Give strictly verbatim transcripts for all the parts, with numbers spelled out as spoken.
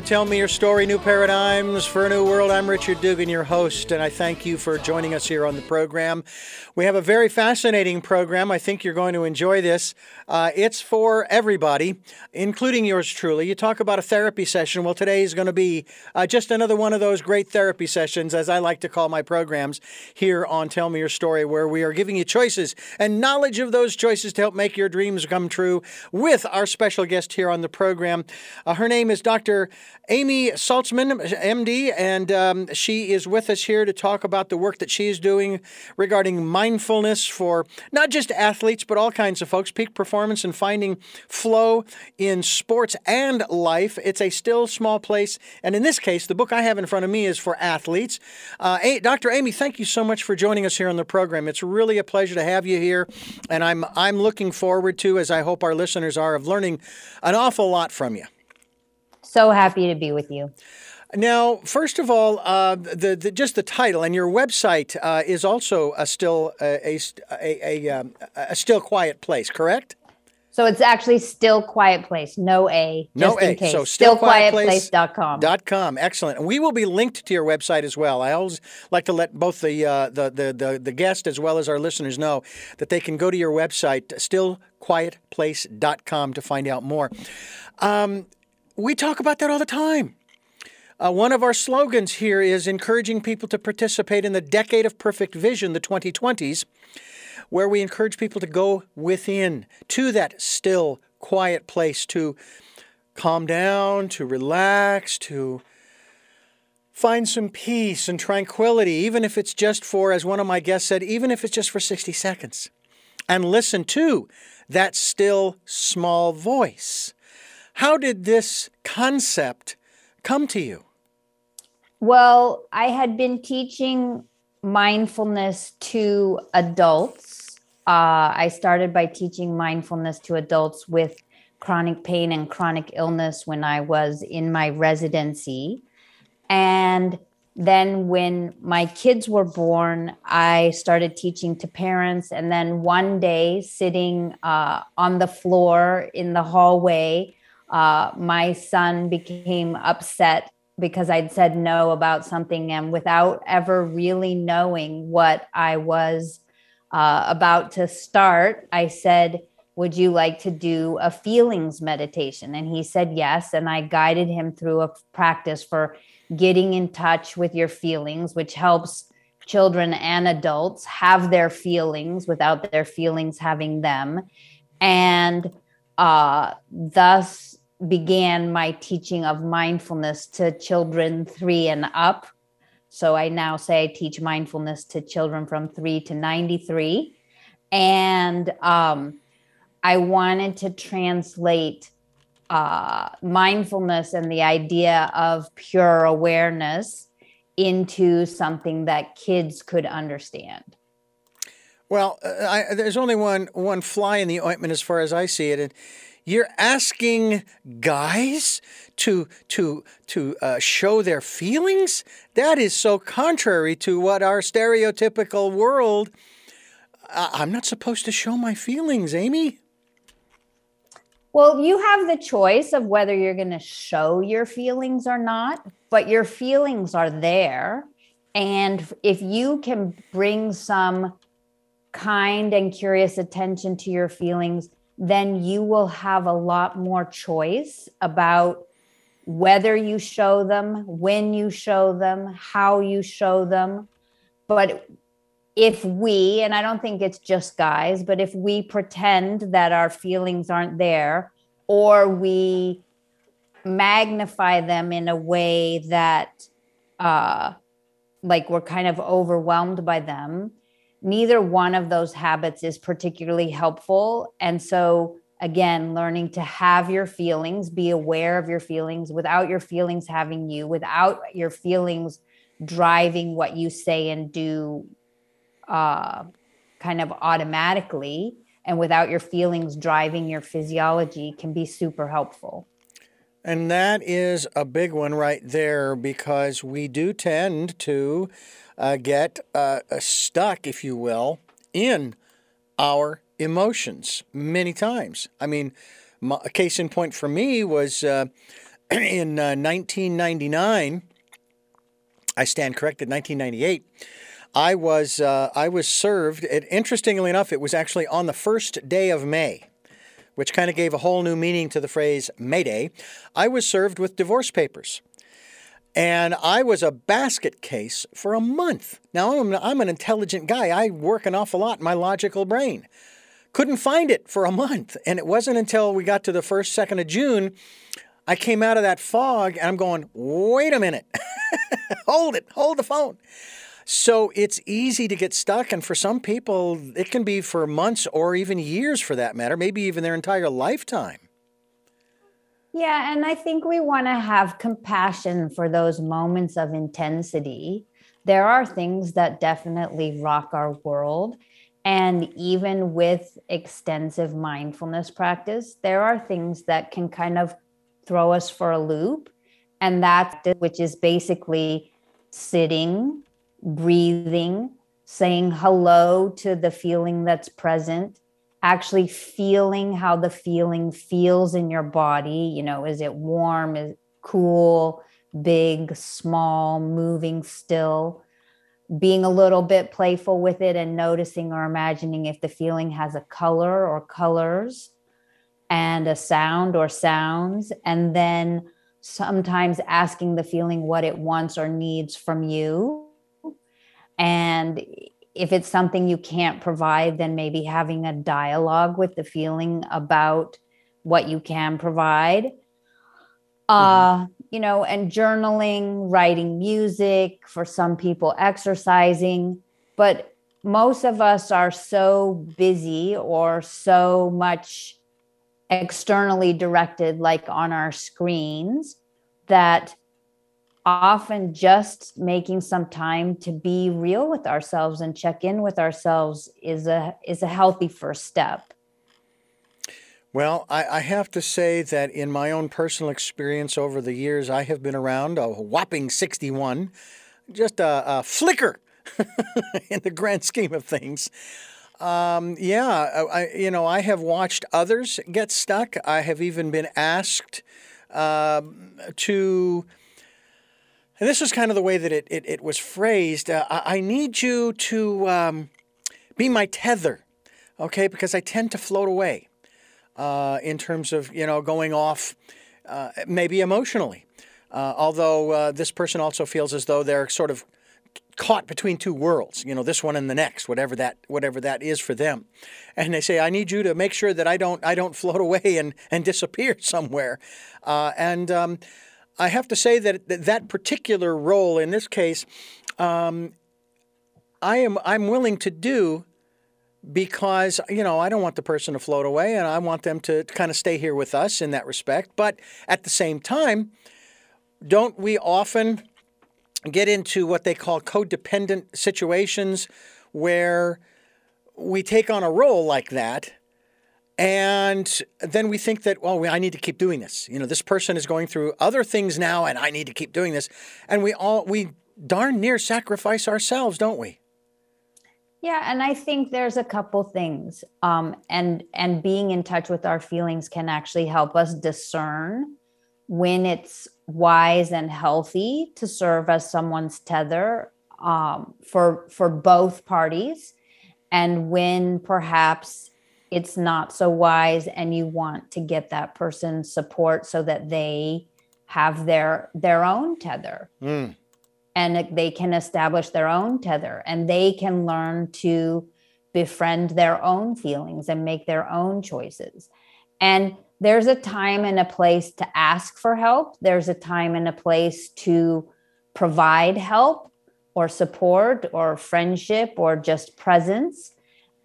to Tell Me Your Story, New Paradigms for a New World. I'm Richard Dugan, your host, and I thank you for joining us here on the program. We have a very fascinating program. I think you're going to enjoy this. Uh, it's for everybody, including yours truly. You talk about a therapy session. Well, today is going to be uh, just another one of those great therapy sessions, as I like to call my programs here on Tell Me Your Story, where we are giving you choices and knowledge of those choices to help make your dreams come true with our special guest here on the program. Uh, her name is Doctor Amy Saltzman, M D, and um, she is with us here to talk about the work that she is doing regarding mindfulness for not just athletes, but all kinds of folks, peak performance and finding flow in sports and life. It's a still small place, and in this case, the book I have in front of me is for athletes. Uh, Doctor Amy, thank you so much for joining us here on the program. It's really a pleasure to have you here, and I'm, I'm looking forward to, as I hope our listeners are, of learning an awful lot from you. So happy to be with you. Now, first of all, uh, the, the just the title and your website uh, is also a still a a, a, um, a still quiet place, correct? So it's actually Still Quiet Place, no A, just no A. In case. So still quiet place dot com. .com. Excellent. And we will be linked to your website as well. I always like to let both the, uh, the the the the guest as well as our listeners know that they can go to your website, still quiet place dot com, to find out more. Um, we talk about that all the time. Uh, one of our slogans here is encouraging people to participate in the Decade of Perfect Vision, the twenty twenties, where we encourage people to go within, to that still, quiet place, to calm down, to relax, to find some peace and tranquility, even if it's just for, as one of my guests said, even if it's just for sixty seconds, and listen to that still, small voice. How did this concept come to you? Well, I had been teaching mindfulness to adults. Uh, I started by teaching mindfulness to adults with chronic pain and chronic illness when I was in my residency. And then when my kids were born, I started teaching to parents. And then one day, sitting uh, on the floor in the hallway, Uh, my son became upset because I'd said no about something, and without ever really knowing what I was uh, about to start, I said, would you like to do a feelings meditation? And he said yes, and I guided him through a practice for getting in touch with your feelings, which helps children and adults have their feelings without their feelings having them. And uh, thus began my teaching of mindfulness to children three and up. So I now say I teach mindfulness to children from three to ninety-three. And um, I wanted to translate uh, mindfulness and the idea of pure awareness into something that kids could understand. Well, I, there's only one, one fly in the ointment as far as I see it. And you're asking guys to to to uh, show their feelings? That is so contrary to what our stereotypical world. Uh, I'm not supposed to show my feelings, Amy. Well, you have the choice of whether you're going to show your feelings or not, but your feelings are there. And if you can bring some kind and curious attention to your feelings, then you will have a lot more choice about whether you show them, when you show them, how you show them. But if we, and I don't think it's just guys, but if we pretend that our feelings aren't there, or we magnify them in a way that uh, like we're kind of overwhelmed by them, neither one of those habits is particularly helpful. And so, again, learning to have your feelings, be aware of your feelings without your feelings having you, without your feelings driving what you say and do uh, kind of automatically, and without your feelings driving your physiology, can be super helpful. And that is a big one right there, because we do tend to uh, get uh, stuck, if you will, in our emotions many times. I mean, my, a case in point for me was uh, in uh, nineteen ninety-nine, I stand corrected, nineteen ninety-eight, I was uh, I was served, it, interestingly enough, it was actually on the first day of May, which kind of gave a whole new meaning to the phrase May Day. I was served with divorce papers. And I was a basket case for a month. Now, I'm, I'm an intelligent guy. I work an awful lot in my logical brain. Couldn't find it for a month. And it wasn't until we got to the first, second of June, I came out of that fog and I'm going, wait a minute. Hold it. Hold the phone. So it's easy to get stuck. And for some people, it can be for months or even years for that matter, maybe even their entire lifetime. Yeah, and I think we want to have compassion for those moments of intensity. There are things that definitely rock our world. And even with extensive mindfulness practice, there are things that can kind of throw us for a loop. And that, which is basically sitting, breathing, saying hello to the feeling that's present, actually feeling how the feeling feels in your body. You know, is it warm, is it cool, big, small, moving still, being a little bit playful with it and noticing or imagining if the feeling has a color or colors and a sound or sounds, and then sometimes asking the feeling what it wants or needs from you. And if it's something you can't provide, then maybe having a dialogue with the feeling about what you can provide, mm-hmm. uh, you know, and journaling, writing music, for some people exercising. But most of us are so busy or so much externally directed, like on our screens, that often just making some time to be real with ourselves and check in with ourselves is a is a healthy first step. Well, I, I have to say that in my own personal experience over the years, I have been around a whopping sixty-one, just a, a flicker in the grand scheme of things. Um, yeah, I, you know, I have watched others get stuck. I have even been asked uh, to... And this is kind of the way that it, it, it was phrased. Uh, I, I need you to um, be my tether, okay? Because I tend to float away uh, in terms of, you know, going off uh, maybe emotionally. Uh, although uh, this person also feels as though they're sort of caught between two worlds, you know, this one and the next, whatever that whatever that is for them. And they say, I need you to make sure that I don't I don't float away and, and disappear somewhere. Uh, and... Um, I have to say that that particular role in this case, um, I am I'm willing to do because, you know, I don't want the person to float away and I want them to kind of stay here with us in that respect. But at the same time, don't we often get into what they call codependent situations where we take on a role like that? And then we think that, well, I need to keep doing this. You know, this person is going through other things now, and I need to keep doing this. And we all, we darn near sacrifice ourselves, don't we? Yeah, and I think there's a couple things. Um, and, and being in touch with our feelings can actually help us discern when it's wise and healthy to serve as someone's tether um, for, for both parties, and when perhaps it's not so wise and you want to get that person support so that they have their, their own tether mm. and they can establish their own tether and they can learn to befriend their own feelings and make their own choices. And there's a time and a place to ask for help. There's a time and a place to provide help or support or friendship or just presence.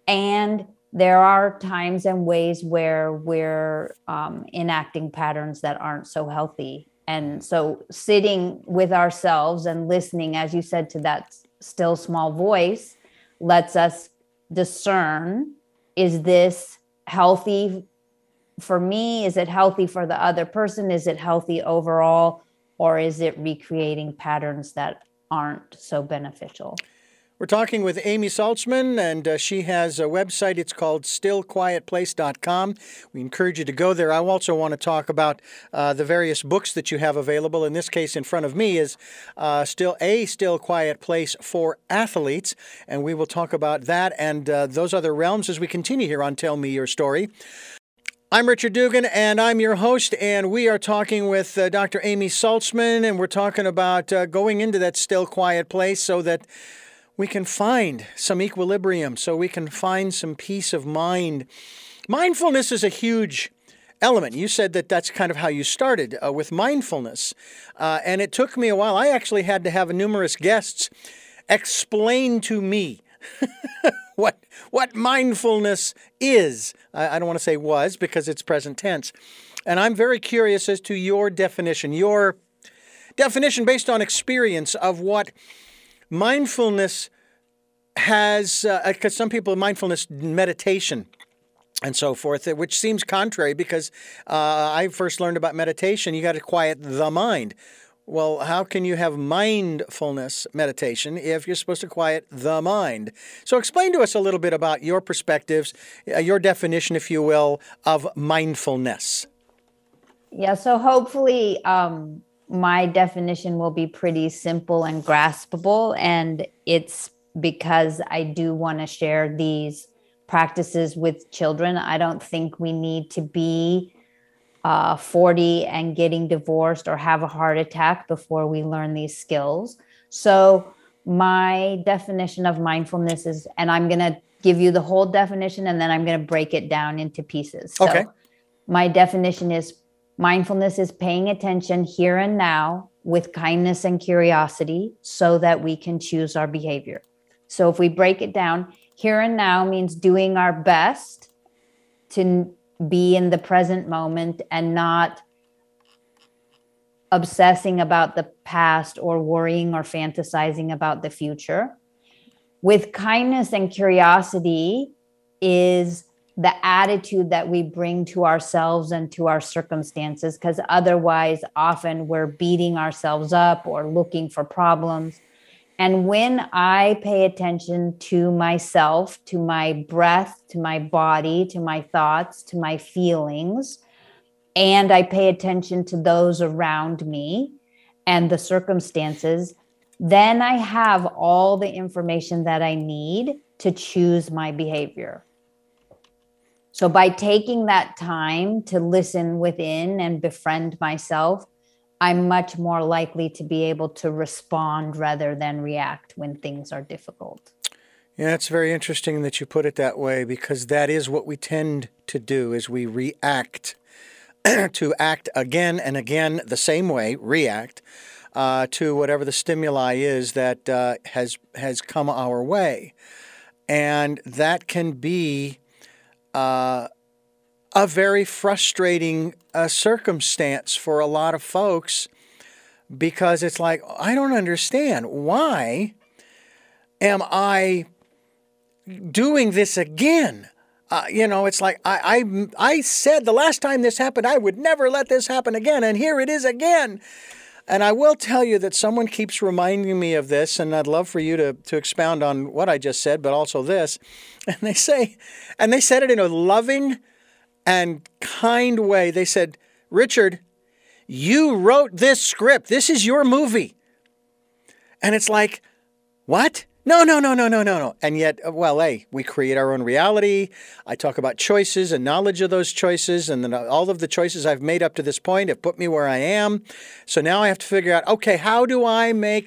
And there are times and ways where we're um, enacting patterns that aren't so healthy. And so sitting with ourselves and listening, as you said, to that still small voice lets us discern, is this healthy for me? Is it healthy for the other person? Is it healthy overall? Or is it recreating patterns that aren't so beneficial? We're talking with Amy Saltzman, and uh, she has a website. It's called still quiet place dot com. We encourage you to go there. I also want to talk about uh, the various books that you have available. In this case, in front of me is uh, still A Still Quiet Place for Athletes, and we will talk about that and uh, those other realms as we continue here on Tell Me Your Story. I'm Richard Dugan, and I'm your host, and we are talking with uh, Doctor Amy Saltzman, and we're talking about uh, going into that still quiet place so that we can find some equilibrium, so we can find some peace of mind. Mindfulness is a huge element. You said that that's kind of how you started, uh, with mindfulness, uh, and it took me a while. I actually had to have numerous guests explain to me what what mindfulness is. I, I don't want to say was, because it's present tense. And I'm very curious as to your definition, your definition based on experience of what mindfulness has, uh, because some people, mindfulness meditation and so forth, which seems contrary, because uh, I first learned about meditation, you got to quiet the mind. Well, how can you have mindfulness meditation if you're supposed to quiet the mind? So explain to us a little bit about your perspectives, your definition, if you will, of mindfulness. Yeah, so hopefully um, my definition will be pretty simple and graspable, and it's because I do want to share these practices with children. I don't think we need to be Uh, forty and getting divorced or have a heart attack before we learn these skills. So my definition of mindfulness is, and I'm going to give you the whole definition and then I'm going to break it down into pieces. So okay. My definition is mindfulness is paying attention here and now with kindness and curiosity so that we can choose our behavior. So if we break it down, here and now means doing our best to be in the present moment and not obsessing about the past or worrying or fantasizing about the future. With kindness and curiosity is the attitude that we bring to ourselves and to our circumstances, because otherwise often we're beating ourselves up or looking for problems. And when I pay attention to myself, to my breath, to my body, to my thoughts, to my feelings, and I pay attention to those around me and the circumstances, then I have all the information that I need to choose my behavior. So by taking that time to listen within and befriend myself, I'm much more likely to be able to respond rather than react when things are difficult. Yeah, it's very interesting that you put it that way, because that is what we tend to do, is we react to act again and again the same way, react uh, to whatever the stimuli is that uh, has has come our way. And that can be Uh, a very frustrating uh, circumstance for a lot of folks, because it's like, I don't understand. Why am I doing this again? Uh, you know, it's like, I, I, I said the last time this happened, I would never let this happen again, and here it is again. And I will tell you that someone keeps reminding me of this, and I'd love for you to, to expound on what I just said, but also this. And they say, and they said it in a loving and kind way. They said, Richard, you wrote this script. This is your movie. And it's like, what? No, no, no, no, no, no, no. And yet, well, hey, we create our own reality. I talk about choices and knowledge of those choices. And then all of the choices I've made up to this point have put me where I am. So now I have to figure out, okay, how do I make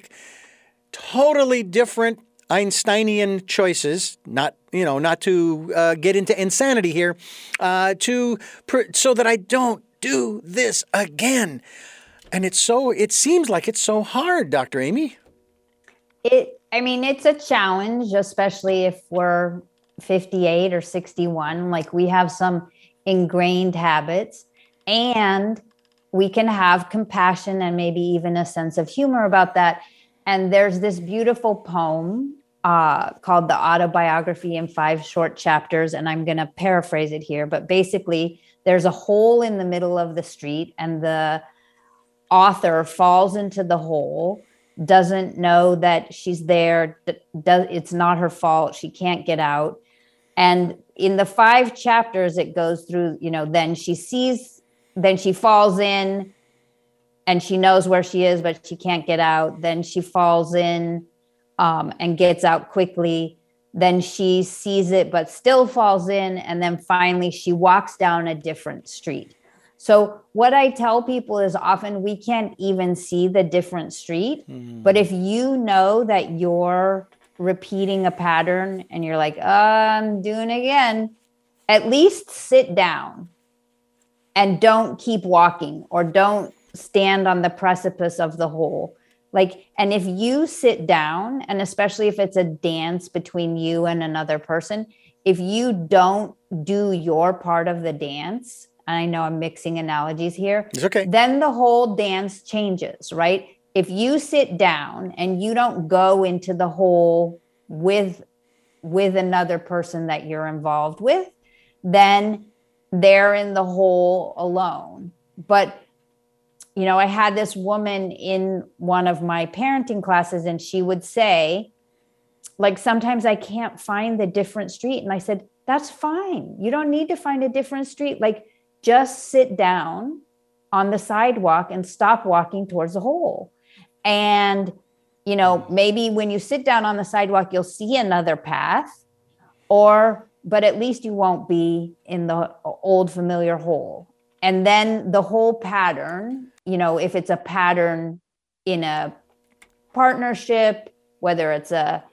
totally different Einsteinian choices, not, you know, not to uh, get into insanity here, uh, to pr- so that I don't do this again. And it's so, it seems like it's so hard, Doctor Amy. It, I mean, it's a challenge, especially if we're fifty-eight or sixty-one, like we have some ingrained habits, and we can have compassion and maybe even a sense of humor about that. And there's this beautiful poem uh, called The Autobiography in Five Short Chapters. And I'm going to paraphrase it here. But basically, there's a hole in the middle of the street and the author falls into the hole doesn't know that she's there, that does, it's not her fault, she can't get out. And in the five chapters, it goes through, you know, then she sees, then she falls in and she knows where she is, but she can't get out. Then she falls in um, and gets out quickly. Then she sees it, but still falls in. And then finally she walks down a different street. So what I tell people is often we can't even see the different street, mm-hmm. but if you know that you're repeating a pattern and you're like, oh, I'm doing it again, at least sit down and don't keep walking or don't stand on the precipice of the hole. Like, and if you sit down, and especially if it's a dance between you and another person, if you don't do your part of the dance, and I know I'm mixing analogies here, it's okay. Then the whole dance changes, right? If you sit down and you don't go into the hole with, with another person that you're involved with, then they're in the hole alone. But, you know, I had this woman in one of my parenting classes, and she would say, like, sometimes I can't find the different street. And I said, that's fine. You don't need to find a different street. Like, just sit down on the sidewalk and stop walking towards the hole. And, you know, maybe when you sit down on the sidewalk, you'll see another path, or, but at least you won't be in the old familiar hole. And then the whole pattern, you know, if it's a pattern in a partnership, whether it's a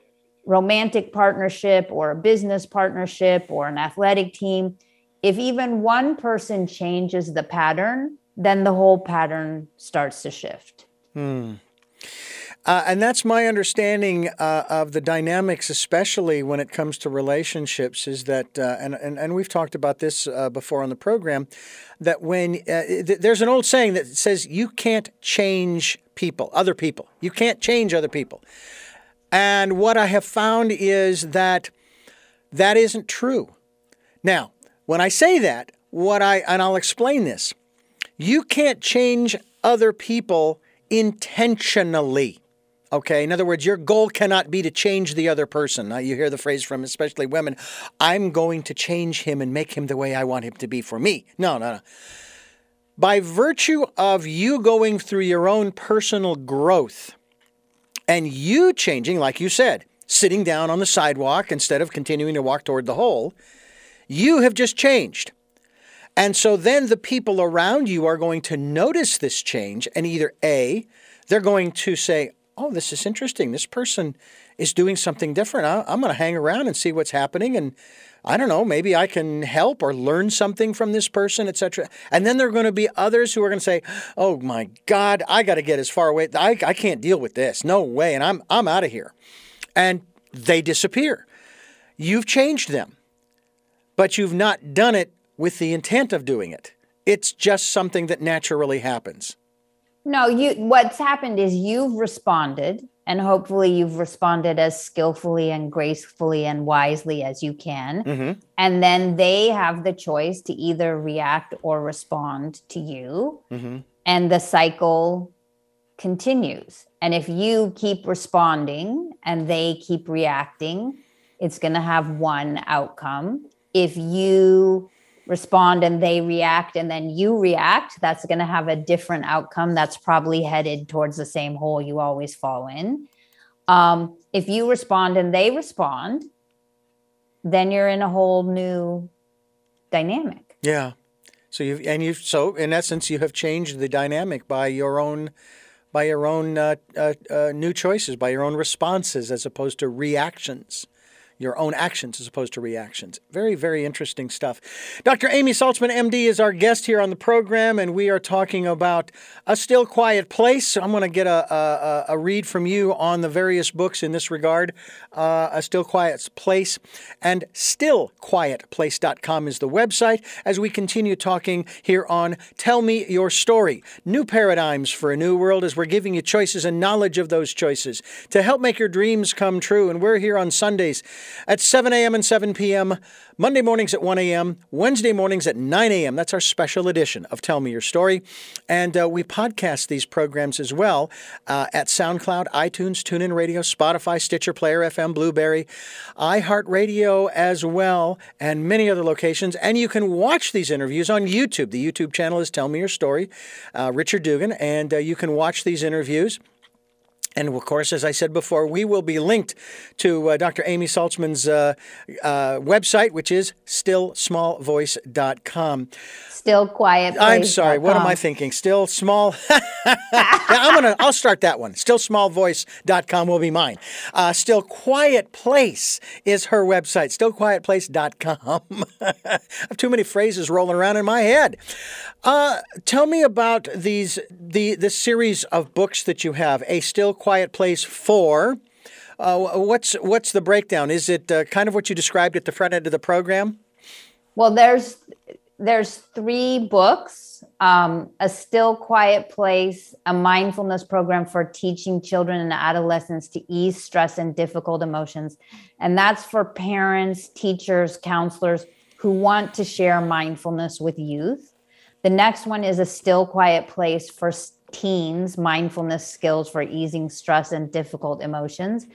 romantic partnership or a business partnership or an athletic team, if even one person changes the pattern, then the whole pattern starts to shift. Hmm. Uh, and that's my understanding uh, of the dynamics, especially when it comes to relationships, is that, uh, and, and, and we've talked about this uh, before on the program, that when, uh, th- there's an old saying that says you can't change people, other people. You can't change other people. And what I have found is that that isn't true. Now, when I say that, what I, and I'll explain this, you can't change other people intentionally, okay? In other words, your goal cannot be to change the other person. Now, you hear the phrase from especially women, I'm going to change him and make him the way I want him to be for me. No, no, no. By virtue of you going through your own personal growth and you changing, like you said, sitting down on the sidewalk instead of continuing to walk toward the hole, you have just changed. And so then the people around you are going to notice this change, and either A, they're going to say, oh, this is interesting. This person is doing something different. I'm going to hang around and see what's happening. And I don't know, maybe I can help or learn something from this person, et cetera. And then there are going to be others who are going to say, oh my God, I got to get as far away. I, I can't deal with this. No way. And I'm, I'm out of here. And they disappear. You've changed them. But you've not done it with the intent of doing it. It's just something that naturally happens. No, you. What's happened is you've responded, and hopefully you've responded as skillfully and gracefully and wisely as you can. Mm-hmm. And then they have the choice to either react or respond to you. Mm-hmm. And the cycle continues. And if you keep responding and they keep reacting, it's going to have one outcome. If you respond and they react and then you react, that's going to have a different outcome. That's probably headed towards the same hole you always fall in. Um, if you respond and they respond, then you're in a whole new dynamic. Yeah. So you've and you've so in essence you have changed the dynamic by your own by your own uh, uh, uh, new choices, by your own responses as opposed to reactions. Your own actions as opposed to reactions. Very, very interesting stuff. Doctor Amy Saltzman, M D, is our guest here on the program, and we are talking about A Still Quiet Place. I'm going to get a, a, a read from you on the various books in this regard, uh, A Still Quiet Place, and still quiet place dot com is the website, as we continue talking here on Tell Me Your Story, New Paradigms for a New World, as we're giving you choices and knowledge of those choices to help make your dreams come true. And we're here on Sundays at seven a m and seven p m, Monday mornings at one a m, Wednesday mornings at nine a m That's our special edition of Tell Me Your Story. And uh, we podcast these programs as well uh, at SoundCloud, iTunes, TuneIn Radio, Spotify, Stitcher, Player F M, Blueberry, iHeartRadio as well, and many other locations. And you can watch these interviews on YouTube. The YouTube channel is Tell Me Your Story, uh, Richard Dugan, and uh, you can watch these interviews. And, of course, as I said before, we will be linked to uh, Doctor Amy Saltzman's uh, uh, website, which is still small voice dot com. still quiet place dot com. I'm sorry. What am I thinking? Still small. yeah, I'm gonna, I'll start that one. still small voice dot com will be mine. Uh, Still Quiet Place is her website, still quiet place dot com. I have too many phrases rolling around in my head. Uh, tell me about these the, the series of books that you have, A Still Quiet Place. Quiet Place four. Uh, what's what's the breakdown? Is it uh, kind of what you described at the front end of the program? Well, there's there's three books: um, A Still Quiet Place, a mindfulness program for teaching children and adolescents to ease stress and difficult emotions, and that's for parents, teachers, counselors who want to share mindfulness with youth. The next one is A Still Quiet Place for teens, mindfulness skills for easing stress and difficult emotions.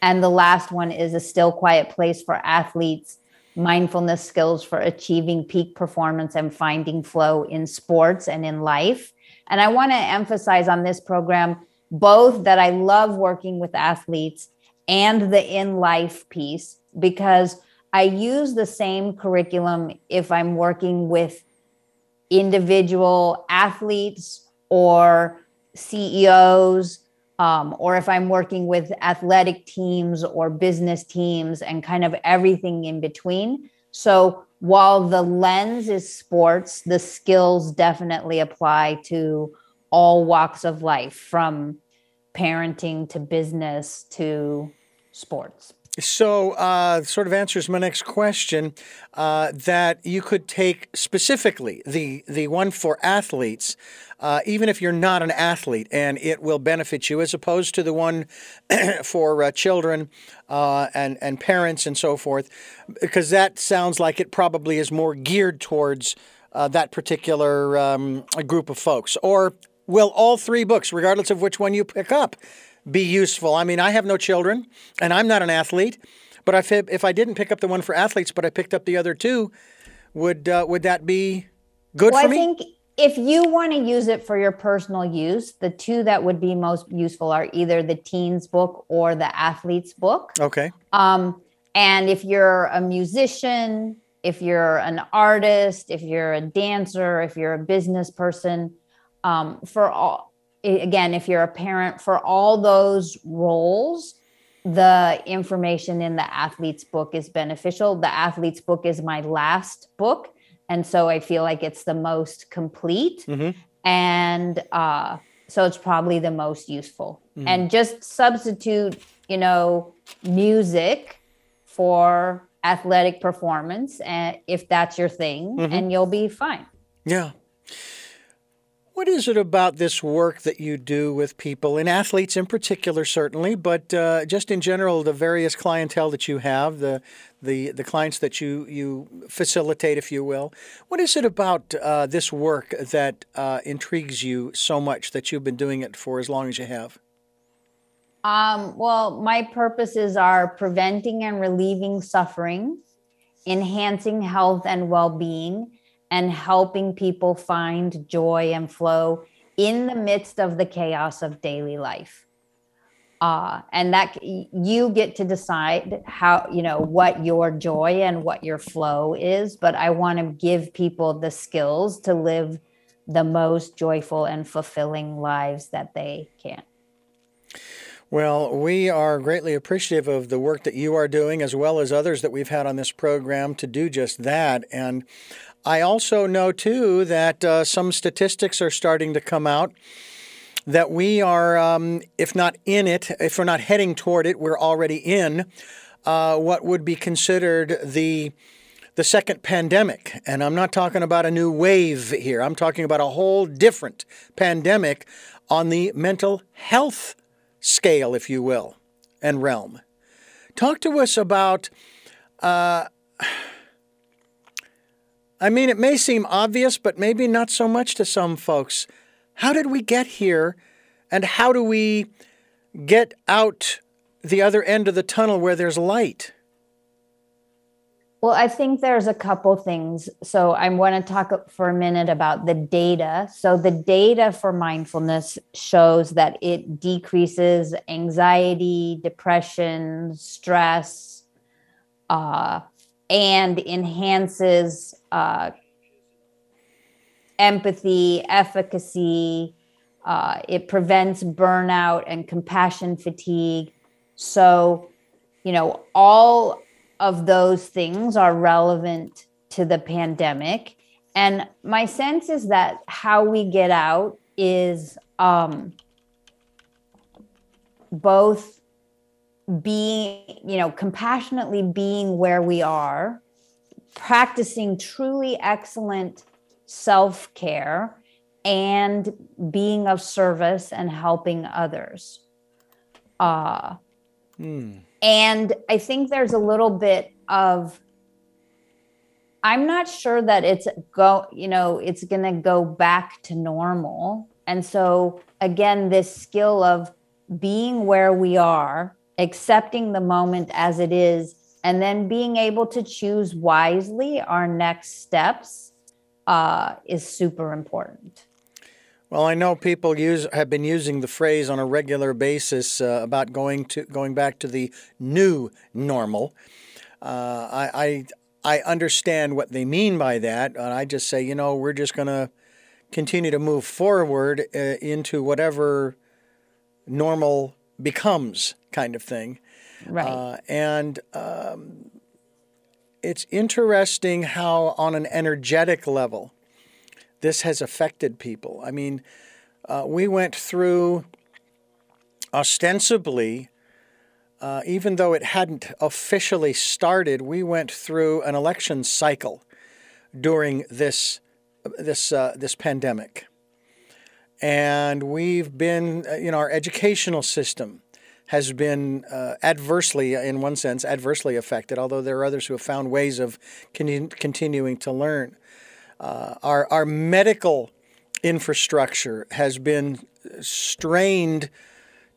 And the last one is A Still Quiet Place for athletes, mindfulness skills for achieving peak performance and finding flow in sports and in life. And I want to emphasize on this program, both that I love working with athletes and the in life piece, because I use the same curriculum if I'm working with individual athletes or C E Os, um, or if I'm working with athletic teams or business teams and kind of everything in between. So while the lens is sports, the skills definitely apply to all walks of life, from parenting to business to sports. So uh, sort of answers my next question, uh, that you could take specifically the the one for athletes, uh, even if you're not an athlete, and it will benefit you, as opposed to the one for uh, children uh, and, and parents and so forth, because that sounds like it probably is more geared towards uh, that particular um, group of folks. Or will all three books, regardless of which one you pick up, be useful? I mean, I have no children, and I'm not an athlete, but if if I didn't pick up the one for athletes, but I picked up the other two, would uh, would that be good well, for me? I think if you want to use it for your personal use, the two that would be most useful are either the teens book or the athletes book. Okay. Um, and if you're a musician, if you're an artist, if you're a dancer, if you're a business person, um, for all. Again, if you're a parent, for all those roles, the information in the athlete's book is beneficial. The athlete's book is my last book, and so I feel like it's the most complete, mm-hmm. and uh, so it's probably the most useful. Mm-hmm. And just substitute, you know, music for athletic performance, and if that's your thing, mm-hmm. and you'll be fine. Yeah. What is it about this work that you do with people, and athletes in particular, certainly, but uh, just in general, the various clientele that you have, the the, the clients that you, you facilitate, if you will? What is it about uh, this work that uh, intrigues you so much that you've been doing it for as long as you have? Um, well, my purposes are preventing and relieving suffering, enhancing health and well-being, and helping people find joy and flow in the midst of the chaos of daily life. Uh, and that you get to decide how, you know, what your joy and what your flow is, but I want to give people the skills to live the most joyful and fulfilling lives that they can. Well, we are greatly appreciative of the work that you are doing, as well as others that we've had on this program to do just that. And I also know, too, that uh, some statistics are starting to come out that we are, um, if not in it, if we're not heading toward it, we're already in uh, what would be considered the the second pandemic. And I'm not talking about a new wave here. I'm talking about a whole different pandemic on the mental health scale, if you will, and realm. Talk to us about, uh, I mean, it may seem obvious, but maybe not so much to some folks. How did we get here, and how do we get out the other end of the tunnel where there's light? Well, I think there's a couple things. So I want to talk for a minute about the data. So the data for mindfulness shows that it decreases anxiety, depression, stress, uh, and enhances uh, empathy, efficacy. Uh, it prevents burnout and compassion fatigue. So, you know, all of those things are relevant to the pandemic. And my sense is that how we get out is um, both being, you know, compassionately being where we are, practicing truly excellent self-care, and being of service and helping others. Uh, mm. And I think there's a little bit of, I'm not sure that it's go, you know, it's going to go back to normal. And so again, this skill of being where we are, accepting the moment as it is, and then being able to choose wisely our next steps uh, is super important. Well, I know people use have been using the phrase on a regular basis uh, about going to going back to the new normal. Uh, I, I I understand what they mean by that, and I just say, you know, we're just going to continue to move forward uh, into whatever normal becomes, kind of thing. Right. Uh, and um, it's interesting how, on an energetic level, this has affected people. I mean, uh, we went through ostensibly, uh, even though it hadn't officially started, we went through an election cycle during this this uh, this pandemic, and we've been, you know, our educational system has been uh, adversely, in one sense, adversely affected. Although there are others who have found ways of con- continuing to learn. Uh, our our medical infrastructure has been strained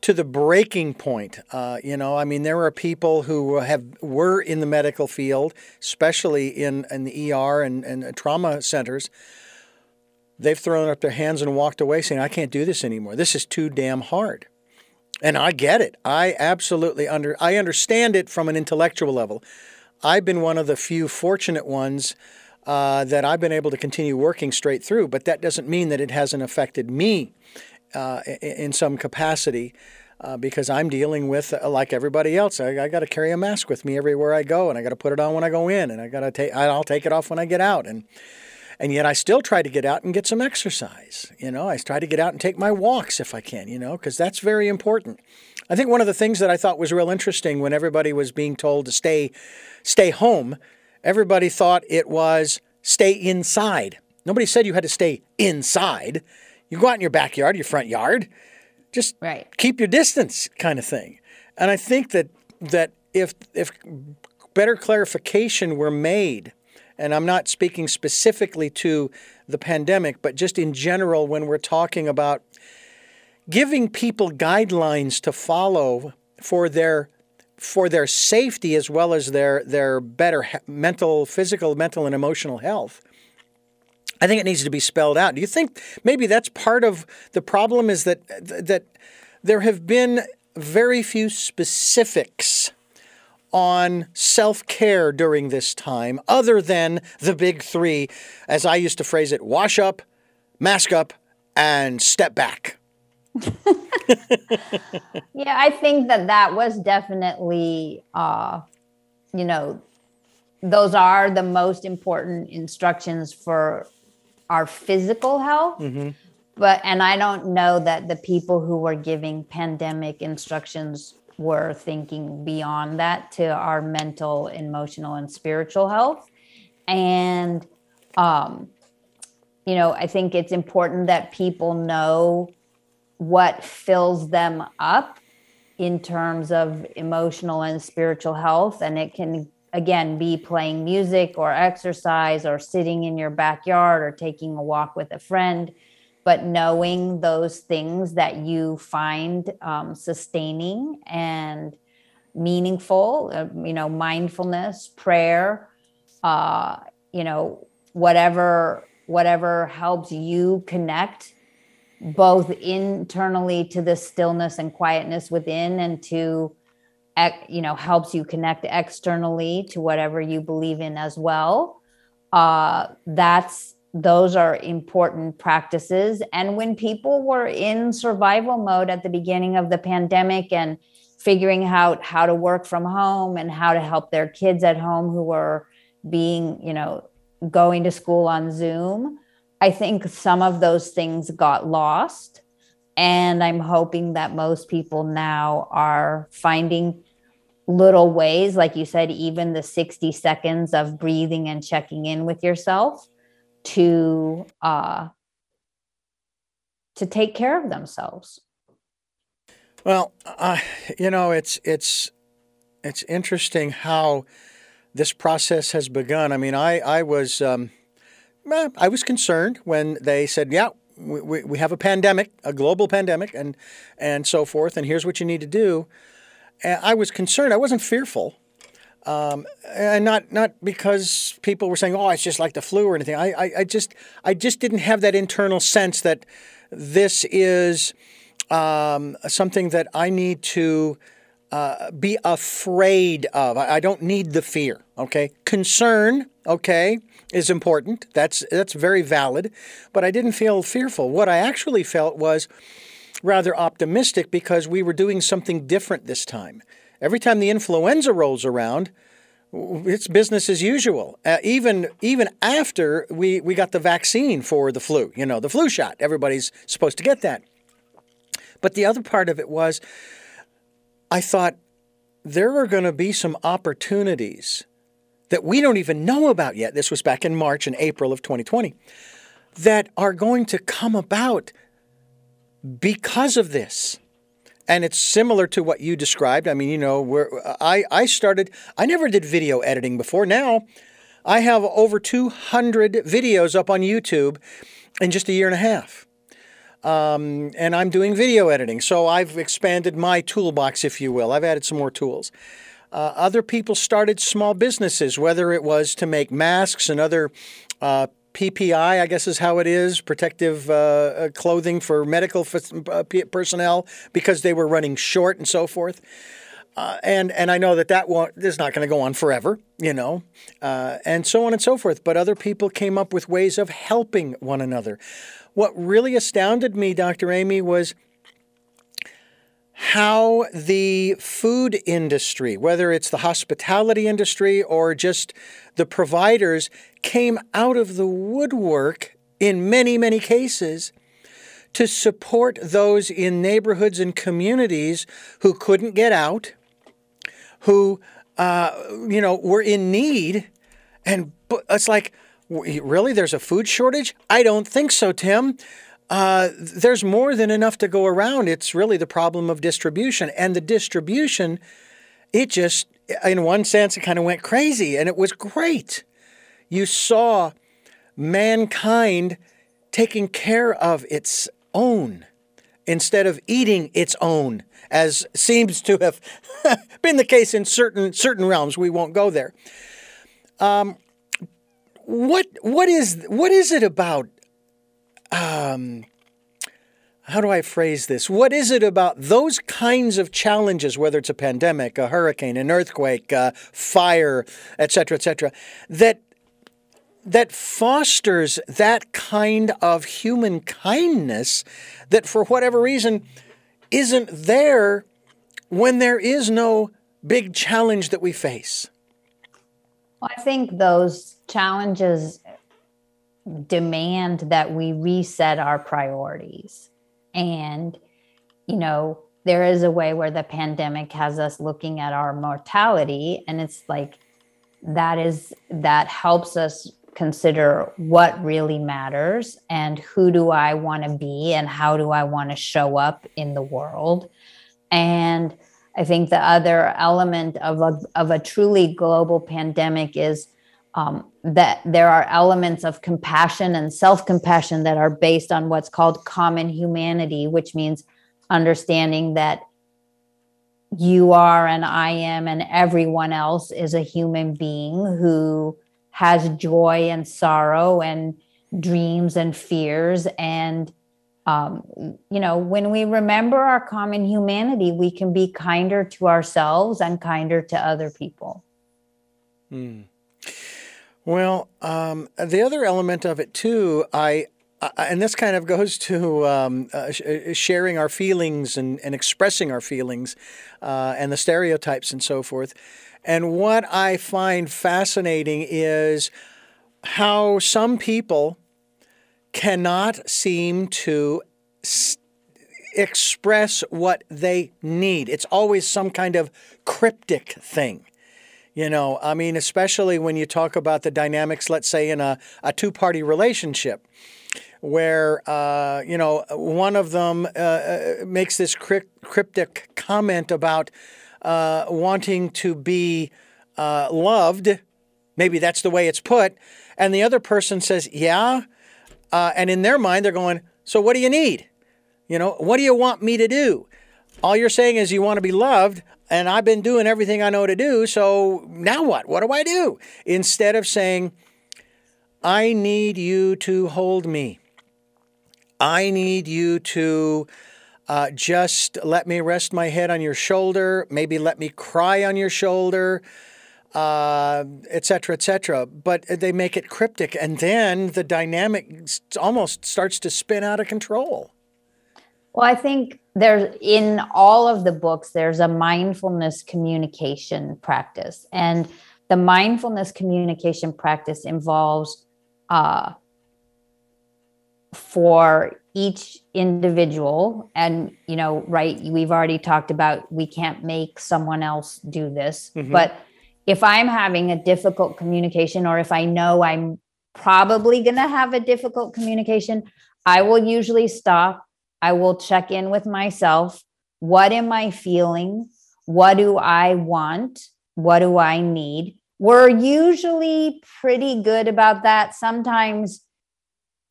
to the breaking point. Uh, you know, I mean, there are people who have were in the medical field, especially in, in the E R and, and trauma centers. They've thrown up their hands and walked away saying, I can't do this anymore. This is too damn hard. And I get it. I absolutely under I understand it from an intellectual level. I've been one of the few fortunate ones Uh, that I've been able to continue working straight through, but that doesn't mean that it hasn't affected me uh, in some capacity uh, because I'm dealing with, uh, like everybody else, I, I got to carry a mask with me everywhere I go, and I got to put it on when I go in, and I got to take, I'll take it off when I get out, and and yet I still try to get out and get some exercise. You know, I try to get out and take my walks if I can, you know, because that's very important. I think one of the things that I thought was real interesting when everybody was being told to stay, stay home. Everybody thought it was stay inside. Nobody said you had to stay inside. You go out in your backyard, your front yard, just right. Keep your distance kind of thing. And I think that that if if better clarification were made, and I'm not speaking specifically to the pandemic, but just in general when we're talking about giving people guidelines to follow for their for their safety as well as their their better mental, physical, mental, and emotional health. I think it needs to be spelled out. Do you think maybe that's part of the problem is that that there have been very few specifics on self-care during this time other than the big three, as I used to phrase it, wash up, mask up, and step back? Yeah, I think that that was definitely, uh, you know, those are the most important instructions for our physical health. Mm-hmm. But, and I don't know that the people who were giving pandemic instructions were thinking beyond that to our mental, emotional, and spiritual health. And, um, you know, I think it's important that people know what fills them up in terms of emotional and spiritual health. And it can, again, be playing music or exercise or sitting in your backyard or taking a walk with a friend, but knowing those things that you find um, sustaining and meaningful, uh, you know, mindfulness, prayer, uh, you know, whatever, whatever helps you connect both internally to the stillness and quietness within, and to, you know, helps you connect externally to whatever you believe in as well. Uh, that's, those are important practices. And when people were in survival mode at the beginning of the pandemic and figuring out how to work from home and how to help their kids at home who were being, you know, going to school on Zoom, I think some of those things got lost, and I'm hoping that most people now are finding little ways, like you said, even the sixty seconds of breathing and checking in with yourself to uh, to take care of themselves. Well, uh, you know, it's it's it's interesting how this process has begun. I mean, I I was. Um, I was concerned when they said, yeah, we, we have a pandemic, a global pandemic, and and so forth, and here's what you need to do. And I was concerned. I wasn't fearful, um, and not not because people were saying, oh, it's just like the flu or anything. I, I, I just I just didn't have that internal sense that this is um, something that I need to uh, be afraid of. I, I don't need the fear, okay? Concern, okay, is important. That's that's very valid. But I didn't feel fearful. What I actually felt was rather optimistic, because we were doing something different this time. Every time the influenza rolls around, it's business as usual. Uh, even even after we, we got the vaccine for the flu, you know, the flu shot. Everybody's supposed to get that. But the other part of it was, I thought, there are going to be some opportunities that we don't even know about yet. This was back in March and April of twenty twenty, that are going to come about because of this. And it's similar to what you described. I mean, you know, where I, I started, I never did video editing before. Now I have over two hundred videos up on YouTube in just a year and a half. Um, and I'm doing video editing. So I've expanded my toolbox, if you will. I've added some more tools. Uh, other people started small businesses, whether it was to make masks and other uh, P P I, I guess is how it is, protective uh, clothing for medical f- personnel, because they were running short and so forth. Uh, and and I know that that won't, this is not going to go on forever, you know, uh, and so on and so forth. But other people came up with ways of helping one another. What really astounded me, Doctor Amy, was how the food industry, whether it's the hospitality industry or just the providers, came out of the woodwork in many, many cases to support those in neighborhoods and communities who couldn't get out, who, uh, you know, were in need. And it's like, really, there's a food shortage? I don't think so, Tim. Uh, there's more than enough to go around. It's really the problem of distribution. And the distribution, it just, in one sense, it kind of went crazy. And it was great. You saw mankind taking care of its own instead of eating its own, as seems to have been the case in certain certain realms. We won't go there. Um, what what is what is it about? Um, how do I phrase this? What is it about those kinds of challenges, whether it's a pandemic, a hurricane, an earthquake, uh, fire, et cetera, et cetera, that, that fosters that kind of human kindness that for whatever reason isn't there when there is no big challenge that we face? Well, I think those challenges demand that we reset our priorities. And, you know, there is a way where the pandemic has us looking at our mortality. And it's like, that is, that helps us consider what really matters and who do I want to be and how do I want to show up in the world. And I think the other element of a, of a truly global pandemic is um, that there are elements of compassion and self-compassion that are based on what's called common humanity, which means understanding that you are and I am and everyone else is a human being who has joy and sorrow and dreams and fears. And, um, you know, when we remember our common humanity, we can be kinder to ourselves and kinder to other people. Hmm. Well, um, the other element of it, too, I Uh, and this kind of goes to um, uh, sh- sharing our feelings and, and expressing our feelings uh, and the stereotypes and so forth. And what I find fascinating is how some people cannot seem to s- express what they need. It's always some kind of cryptic thing. You know, I mean, especially when you talk about the dynamics, let's say, in a, a two-party relationship, where, uh, you know, one of them uh, makes this cryptic comment about uh, wanting to be uh, loved. Maybe that's the way it's put. And the other person says, yeah. Uh, and in their mind, they're going, so what do you need? You know, what do you want me to do? All you're saying is you want to be loved. And I've been doing everything I know to do. So now what? What do I do? Instead of saying, I need you to hold me. I need you to uh, just let me rest my head on your shoulder, maybe let me cry on your shoulder, uh, et cetera, et cetera. But they make it cryptic, and then the dynamic almost starts to spin out of control. Well, I think there's, in all of the books, there's a mindfulness communication practice. And the mindfulness communication practice involves uh, for each individual, and, you know, right, we've already talked about we can't make someone else do this, mm-hmm. but if I'm having a difficult communication, or if I know I'm probably going to have a difficult communication, I will usually stop. I will check in with myself. What am I feeling? What do I want? What do I need? We're usually pretty good about that. Sometimes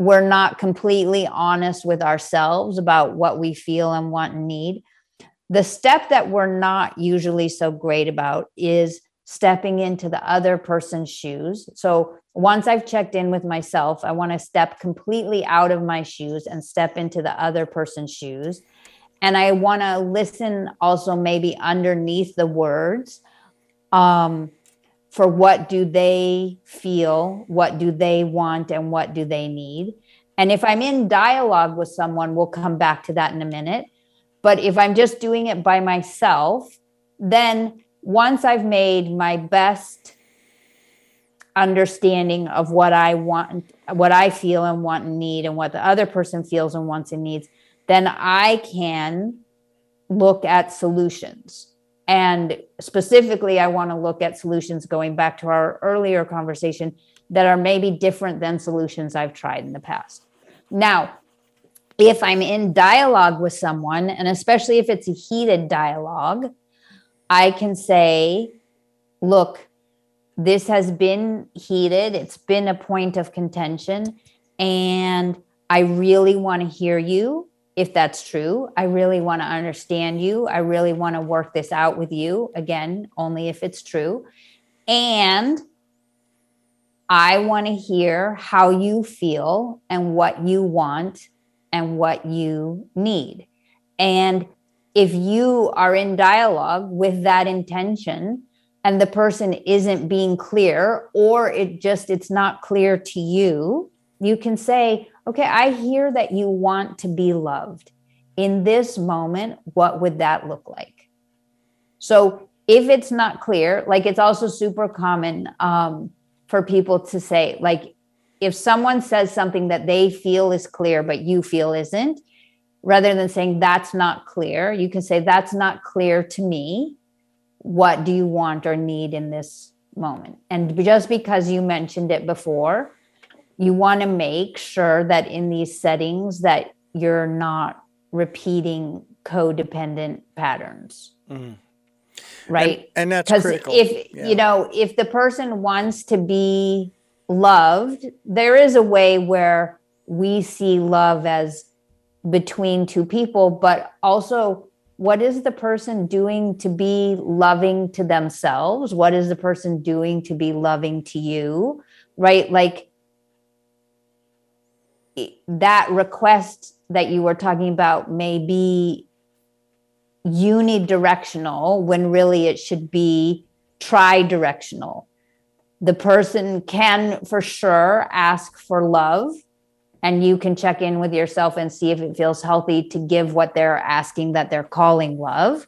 we're not completely honest with ourselves about what we feel and want and need. The step that we're not usually so great about is stepping into the other person's shoes. So once I've checked in with myself, I want to step completely out of my shoes and step into the other person's shoes. And I want to listen also maybe underneath the words. Um, for what do they feel, what do they want, and what do they need? And if I'm in dialogue with someone, we'll come back to that in a minute. But if I'm just doing it by myself, then once I've made my best understanding of what I want, what I feel and want and need, and what the other person feels and wants and needs, then I can look at solutions. And specifically, I want to look at solutions, going back to our earlier conversation, that are maybe different than solutions I've tried in the past. Now, if I'm in dialogue with someone, and especially if it's a heated dialogue, I can say, look, this has been heated. It's been a point of contention. And I really want to hear you. If that's true, I really want to understand you. I really want to work this out with you. Again, only if it's true. And I want to hear how you feel and what you want and what you need. And if you are in dialogue with that intention and the person isn't being clear, or it just, it's not clear to you, you can say, okay, I hear that you want to be loved. In this moment, what would that look like? So if it's not clear, like, it's also super common um, for people to say, like, if someone says something that they feel is clear, but you feel isn't, rather than saying that's not clear, you can say, that's not clear to me. What do you want or need in this moment? And just because you mentioned it before, you want to make sure that in these settings that you're not repeating codependent patterns. Mm, Right. And, and that's critical. If, yeah. you know, if the person wants to be loved, there is a way where we see love as between two people, but also what is the person doing to be loving to themselves? What is the person doing to be loving to you? Right? Like that request that you were talking about may be unidirectional when really it should be tridirectional. The person can for sure ask for love, and you can check in with yourself and see if it feels healthy to give what they're asking that they're calling love.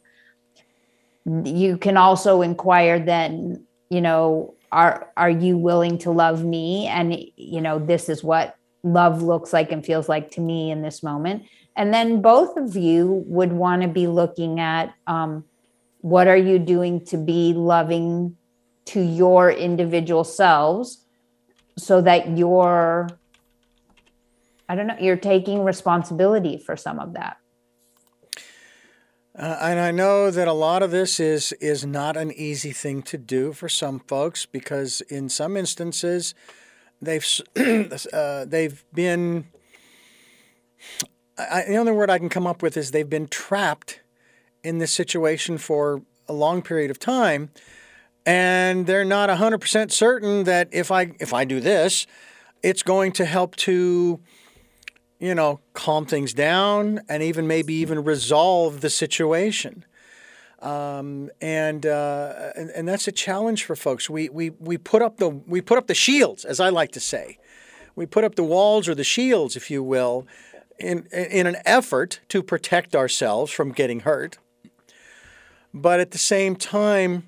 You can also inquire then, you know, are are you willing to love me? And, you know, this is what love looks like and feels like to me in this moment. And then both of you would want to be looking at um, what are you doing to be loving to your individual selves so that you're, I don't know, you're taking responsibility for some of that. Uh, and I know that a lot of this is is not an easy thing to do for some folks, because in some instances they've uh, they've been. I, the only word I can come up with is they've been trapped in this situation for a long period of time, and they're not one hundred percent certain that if I if I do this, it's going to help to, you know, calm things down and even maybe even resolve the situation. Um, and, uh, and and that's a challenge for folks. We we we put up the we put up the shields, as I like to say. We put up the walls or the shields, if you will, in in an effort to protect ourselves from getting hurt. But at the same time,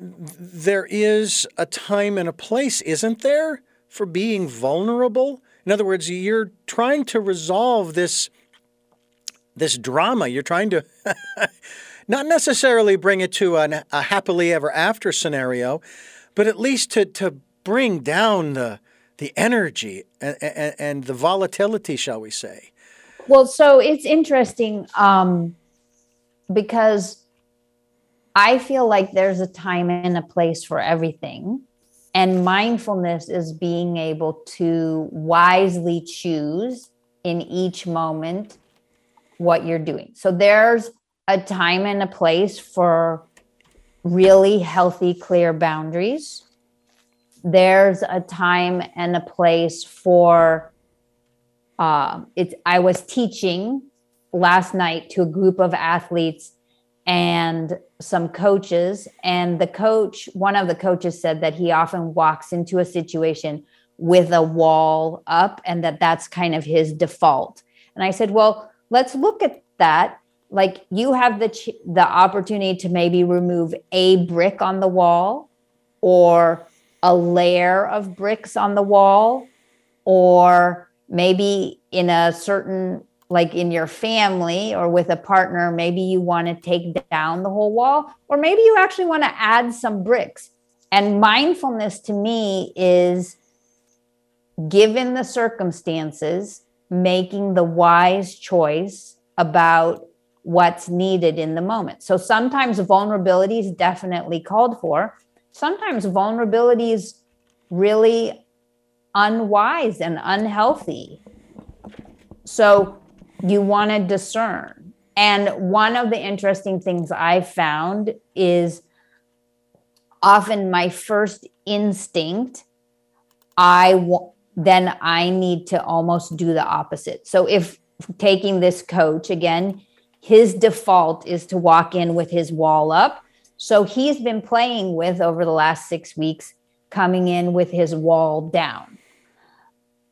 there is a time and a place, isn't there, for being vulnerable? In other words, you're trying to resolve this this drama. You're trying to not necessarily bring it to an, a happily ever after scenario, but at least to to bring down the the energy and, and, and the volatility, shall we say. Well, so it's interesting um, because I feel like there's a time and a place for everything. And mindfulness is being able to wisely choose in each moment what you're doing. So there's a time and a place for really healthy, clear boundaries. There's a time and a place for, uh, it's, I was teaching last night to a group of athletes and some coaches, and the coach, one of the coaches said that he often walks into a situation with a wall up and that that's kind of his default. And I said, well, let's look at that. Like you have the ch- the opportunity to maybe remove a brick on the wall, or a layer of bricks on the wall, or maybe in a certain, like in your family or with a partner, maybe you want to take down the whole wall, or maybe you actually want to add some bricks. And mindfulness to me is, given the circumstances, making the wise choice about what's needed in the moment. So sometimes vulnerability is definitely called for. Sometimes vulnerability is really unwise and unhealthy. So you want to discern. And one of the interesting things I found is often my first instinct, I w- then I need to almost do the opposite. So if taking this coach again, his default is to walk in with his wall up. So he's been playing with, over the last six weeks, coming in with his wall down.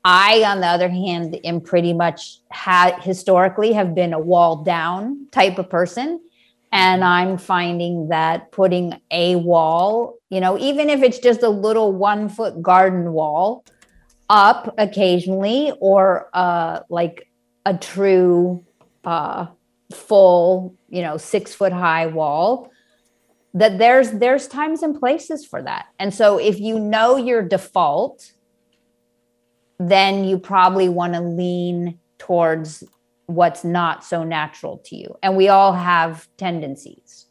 I, on the other hand, am pretty much ha- historically have been a wall down type of person. And I'm finding that putting a wall, you know, even if it's just a little one foot garden wall up occasionally, or uh, like a true uh, full, you know, six foot high wall, that there's there's times and places for that. And so if you know your default, then you probably want to lean towards what's not so natural to you. And we all have tendencies.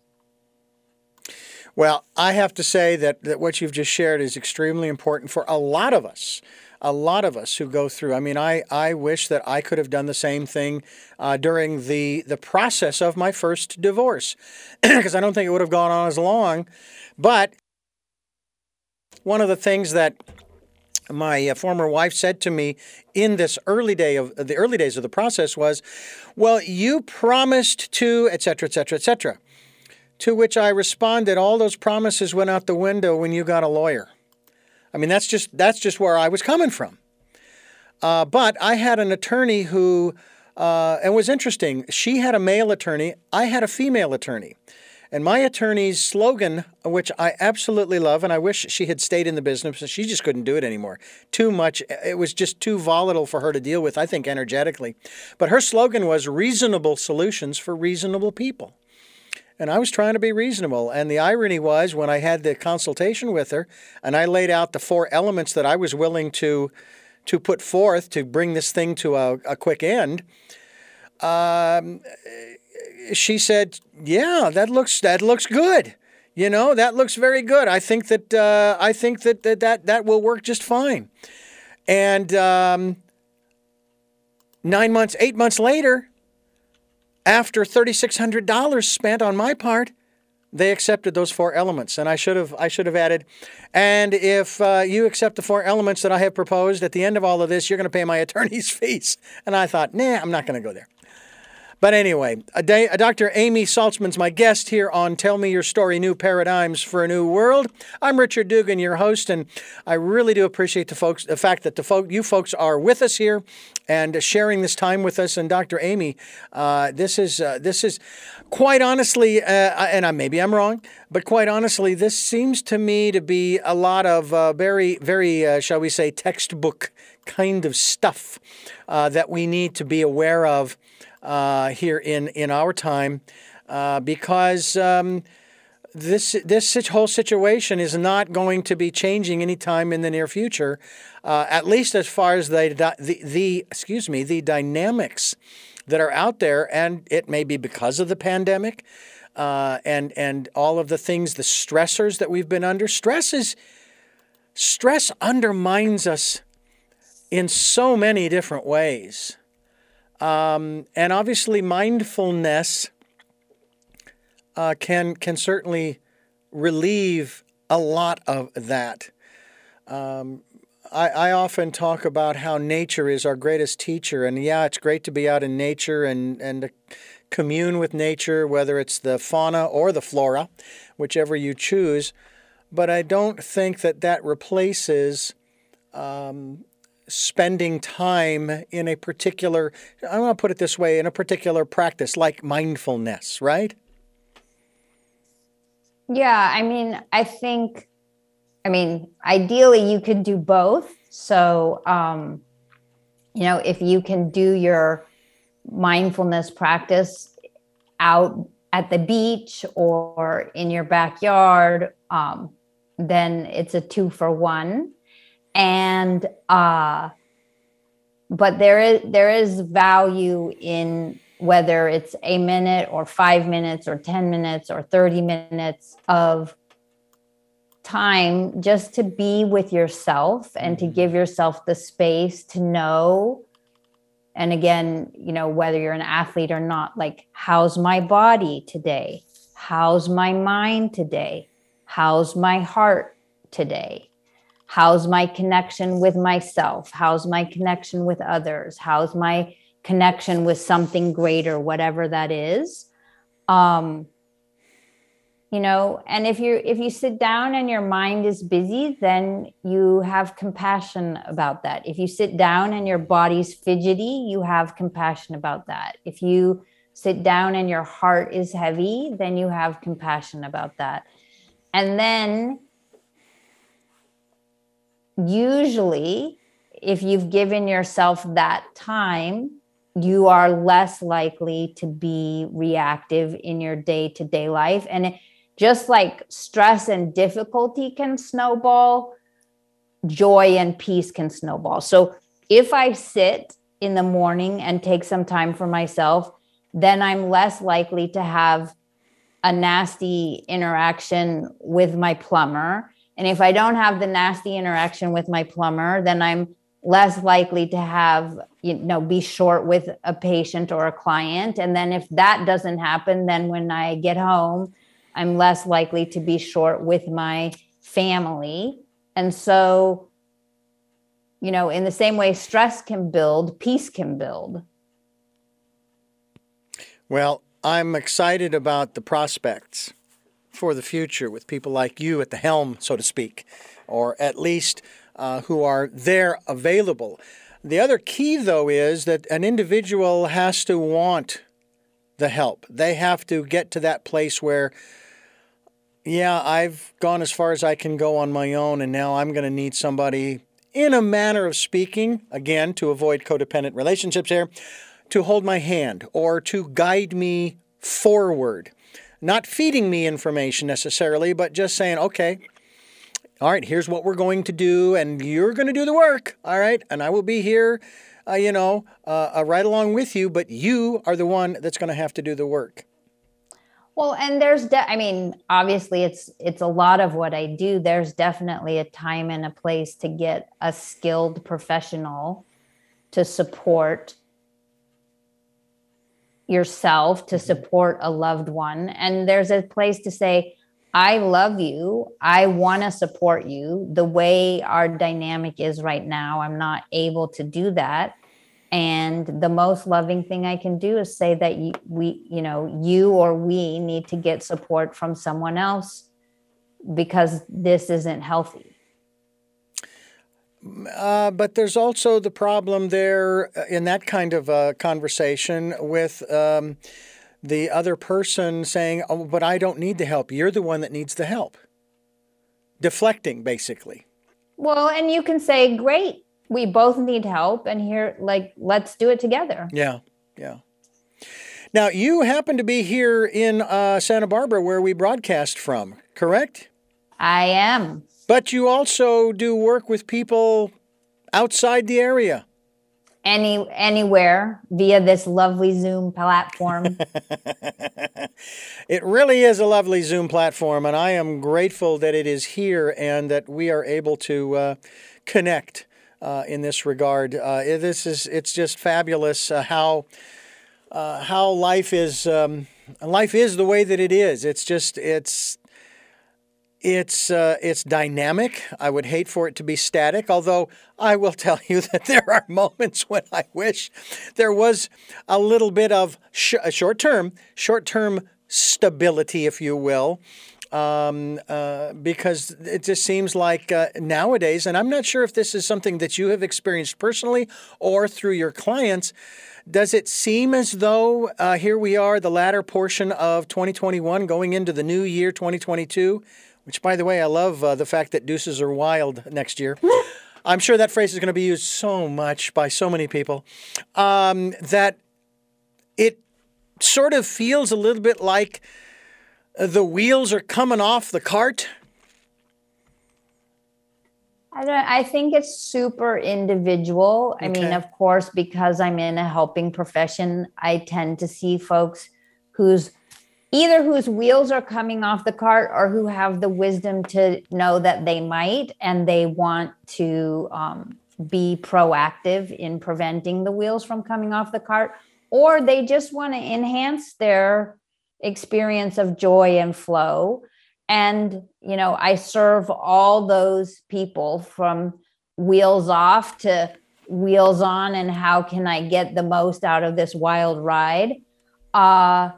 Well, I have to say that, that what you've just shared is extremely important for a lot of us. A lot of us who go through. I mean, I, I wish that I could have done the same thing uh, during the, the process of my first divorce, because I don't think it would have gone on as long. But one of the things that my uh, former wife said to me in this early day of the early days of the process was, well, you promised to, et cetera, et cetera, et cetera, to which I responded, all those promises went out the window when you got a lawyer. I mean, that's just that's just where I was coming from. Uh, but I had an attorney who, uh, and it was interesting, she had a male attorney, I had a female attorney. And my attorney's slogan, which I absolutely love, and I wish she had stayed in the business, and she just couldn't do it anymore. Too much, it was just too volatile for her to deal with, I think, energetically. But her slogan was reasonable solutions for reasonable people. And I was trying to be reasonable. And the irony was, when I had the consultation with her and I laid out the four elements that I was willing to to put forth to bring this thing to a, a quick end, um, she said, yeah, that looks that looks good. You know, that looks very good. I think that uh, I think that that, that that will work just fine. And um, nine months, eight months later, after three thousand six hundred dollars spent on my part, they accepted those four elements. And I should have I should have added, and if uh, you accept the four elements that I have proposed, at the end of all of this, you're going to pay my attorney's fees. And I thought, nah, I'm not going to go there. But anyway, a day, a Doctor Amy Saltzman's my guest here on Tell Me Your Story, New Paradigms for a New World. I'm Richard Dugan, your host, and I really do appreciate the folks, the fact that the folk, you folks are with us here and sharing this time with us. And Doctor Amy, uh, this is uh, this is quite honestly, uh, and I, maybe I'm wrong, but quite honestly, this seems to me to be a lot of uh, very, very, uh, shall we say, textbook kind of stuff uh, that we need to be aware of Uh, here in, in our time, uh, because um, this this whole situation is not going to be changing anytime in the near future, uh, at least as far as the, the the excuse me the dynamics that are out there, and it may be because of the pandemic, uh, and and all of the things, the stressors that we've been under. Stress is stress undermines us in so many different ways. Um, and obviously, mindfulness uh, can can certainly relieve a lot of that. Um, I, I often talk about how nature is our greatest teacher, and yeah, it's great to be out in nature and and to commune with nature, whether it's the fauna or the flora, whichever you choose. But I don't think that that replaces Um, spending time in a particular, I want to put it this way, in a particular practice like mindfulness, right? Yeah, I mean, I think, I mean, ideally you could do both. So, um, you know, if you can do your mindfulness practice out at the beach or in your backyard, um, then it's a two for one. And, uh, but there is, there is value in whether it's a minute or five minutes or ten minutes or thirty minutes of time just to be with yourself and to give yourself the space to know. And again, you know, whether you're an athlete or not, like, how's my body today? How's my mind today? How's my heart today? How's my connection with myself? How's my connection with others? How's my connection with something greater, whatever that is? Um, you know, and if you if you sit down and your mind is busy, then you have compassion about that. If you sit down and your body's fidgety, you have compassion about that. If you sit down and your heart is heavy, then you have compassion about that. And then usually, if you've given yourself that time, you are less likely to be reactive in your day-to-day life. And it, just like stress and difficulty can snowball, joy and peace can snowball. So if I sit in the morning and take some time for myself, then I'm less likely to have a nasty interaction with my plumber. And if I don't have the nasty interaction with my plumber, then I'm less likely to have, you know, be short with a patient or a client. And then if that doesn't happen, then when I get home, I'm less likely to be short with my family. And so, you know, in the same way stress can build, peace can build. Well, I'm excited about the prospects for the future with people like you at the helm, so to speak, or at least uh, who are there available. The other key, though, is that an individual has to want the help. They have to get to that place where, yeah, I've gone as far as I can go on my own, and now I'm going to need somebody, in a manner of speaking, again, to avoid codependent relationships here, to hold my hand or to guide me forward. Not feeding me information necessarily, but just saying, okay, all right, here's what we're going to do, and you're going to do the work, all right? And I will be here, uh, you know, uh, uh, right along with you, but you are the one that's going to have to do the work. Well, and there's, de- I mean, obviously it's it's a lot of what I do. There's definitely a time and a place to get a skilled professional to support yourself, to support a loved one. And there's a place to say, I love you. I want to support you. The way our dynamic is right now, I'm not able to do that. And the most loving thing I can do is say that you, we, you know, you or we need to get support from someone else because this isn't healthy. Uh, but there's also the problem there in that kind of uh, conversation with um, the other person saying, oh, but I don't need the help. You're the one that needs the help. Deflecting, basically. Well, and you can say, great. We both need help, and here, like, let's do it together. Yeah, yeah. Now, you happen to be here in uh, Santa Barbara where we broadcast from, correct? I am. But you also do work with people outside the area. Any Anywhere via this lovely Zoom platform. It really is a lovely Zoom platform, and I am grateful that it is here and that we are able to uh, connect Uh, in this regard. Uh, this is, it's just fabulous uh, how uh, how life is um, life is the way that it is. It's just it's it's uh, it's dynamic. I would hate for it to be static, although I will tell you that there are moments when I wish there was a little bit of sh- short-term short-term stability, if you will. Um, uh, because it just seems like uh, nowadays, and I'm not sure if this is something that you have experienced personally or through your clients, does it seem as though uh, here we are, the latter portion of twenty twenty-one, going into the new year, twenty twenty-two, which, by the way, I love uh, the fact that deuces are wild next year. I'm sure that phrase is going to be used so much by so many people, um, that it sort of feels a little bit like the wheels are coming off the cart? I don't, I think it's super individual. Okay. I mean, of course, because I'm in a helping profession, I tend to see folks whose either whose wheels are coming off the cart or who have the wisdom to know that they might, and they want to um, be proactive in preventing the wheels from coming off the cart, or they just want to enhance their experience of joy and flow. And, you know, I serve all those people from wheels off to wheels on, and how can I get the most out of this wild ride? Uh,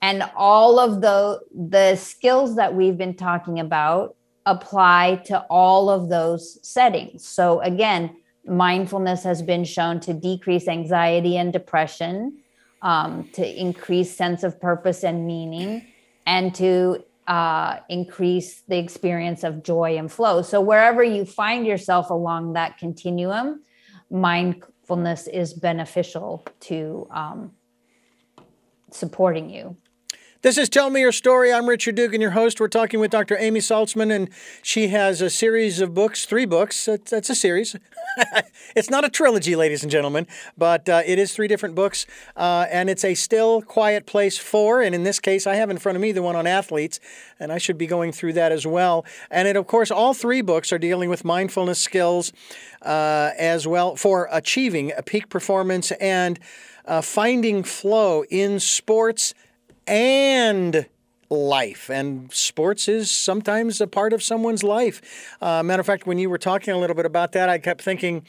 and all of the, the skills that we've been talking about apply to all of those settings. So again, mindfulness has been shown to decrease anxiety and depression, Um, to increase sense of purpose and meaning, and to uh, increase the experience of joy and flow. So wherever you find yourself along that continuum, mindfulness is beneficial to um, supporting you. This is Tell Me Your Story. I'm Richard Dugan, your host. We're talking with Doctor Amy Saltzman, and she has a series of books, three books. That's a series. It's not a trilogy, ladies and gentlemen, but uh, it is three different books, uh, and it's A Still Quiet Place four, and in this case, I have in front of me the one on athletes, and I should be going through that as well. And it, of course, all three books are dealing with mindfulness skills uh, as well for achieving a peak performance and uh, finding flow in sports and life. And sports is sometimes a part of someone's life. Uh, matter of fact, when you were talking a little bit about that, I kept thinking,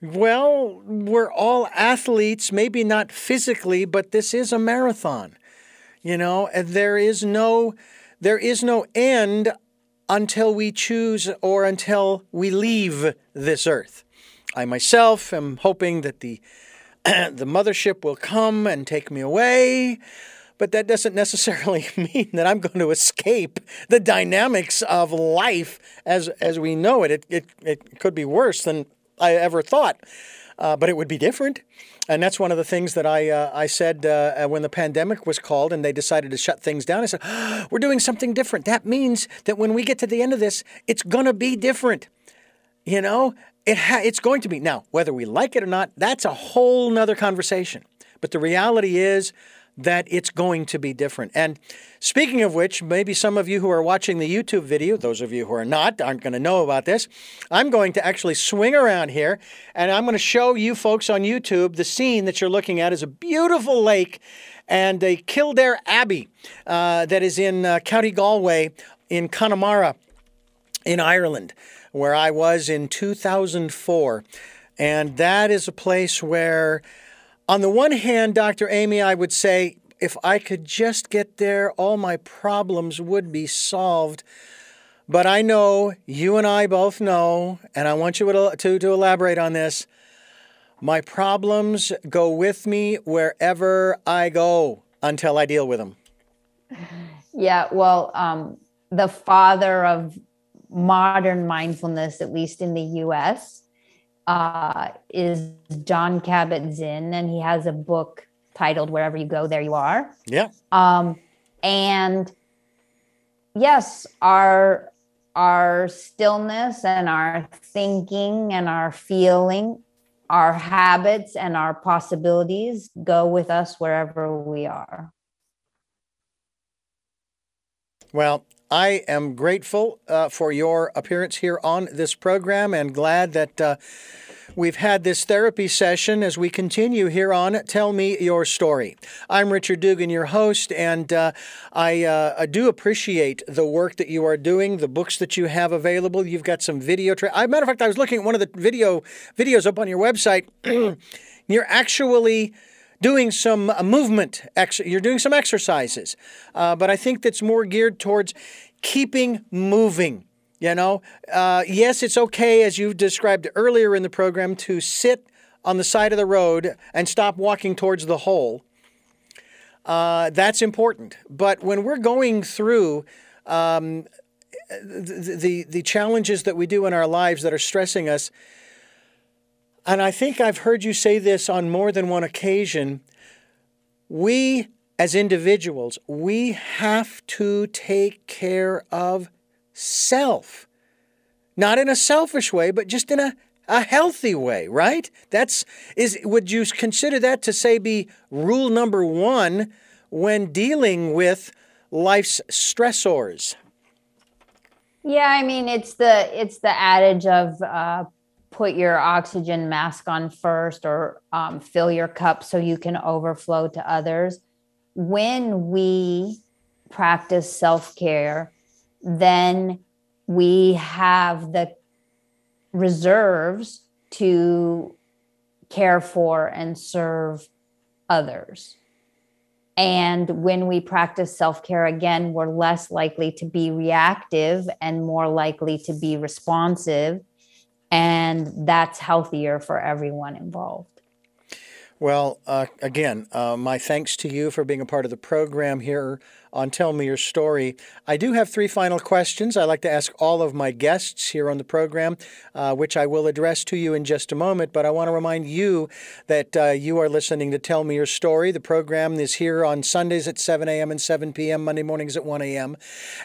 well, we're all athletes, maybe not physically, but this is a marathon. You know, and there is no, there is no end until we choose or until we leave this earth. I myself am hoping that the, the mothership will come and take me away. But that doesn't necessarily mean that I'm going to escape the dynamics of life as as we know it. It, it, it could be worse than I ever thought, uh, but it would be different. And that's one of the things that I uh, I said uh, when the pandemic was called and they decided to shut things down. I said, oh, we're doing something different. That means that when we get to the end of this, it's going to be different, you know? It ha- it's going to be. Now, whether we like it or not, that's a whole nother conversation. But the reality is that it's going to be different. And speaking of which, maybe some of you who are watching the YouTube video, those of you who are not, aren't going to know about this. I'm going to actually swing around here, and I'm going to show you folks on YouTube the scene that you're looking at is a beautiful lake and a Kildare Abbey uh, that is in uh, County Galway in Connemara in Ireland, where I was in two thousand four. And that is a place where, on the one hand, Doctor Amy, I would say, if I could just get there, all my problems would be solved. But I know, you and I both know, and I want you to, to, to elaborate on this, my problems go with me wherever I go until I deal with them. Yeah, well, um, the father of modern mindfulness, at least in the U S, Uh, is Jon Kabat-Zinn, and he has a book titled Wherever You Go, There You Are. Yeah. Um, and yes, our, our stillness and our thinking and our feeling, our habits and our possibilities go with us wherever we are. Well, I am grateful uh, for your appearance here on this program and glad that uh, we've had this therapy session as we continue here on Tell Me Your Story. I'm Richard Dugan, your host, and uh, I, uh, I do appreciate the work that you are doing, the books that you have available. You've got some video. Tra- I, matter of fact, I was looking at one of the video videos up on your website. You're actually doing some movement, ex- you're doing some exercises, uh, but I think that's more geared towards keeping moving, you know. Uh, yes, it's okay, as you described earlier in the program, to sit on the side of the road and stop walking towards the hole. Uh, that's important. But when we're going through um, the, the, the challenges that we do in our lives that are stressing us, and I think I've heard you say this on more than one occasion, we as individuals, we have to take care of self. Not in a selfish way, but just in a, a healthy way, right? That's is. Would you consider that to say be rule number one when dealing with life's stressors? Yeah, I mean, it's the, it's the adage of uh, put your oxygen mask on first, or um, fill your cup so you can overflow to others. When we practice self-care, then we have the reserves to care for and serve others. And when we practice self-care, again, we're less likely to be reactive and more likely to be responsive. And that's healthier for everyone involved. Well, uh, again, uh, my thanks to you for being a part of the program here on Tell Me Your Story. I do have three final questions I like to ask all of my guests here on the program, uh, which I will address to you in just a moment. But I want to remind you that uh, you are listening to Tell Me Your Story. The program is here on Sundays at seven a.m. and seven p.m., Monday mornings at one a.m.,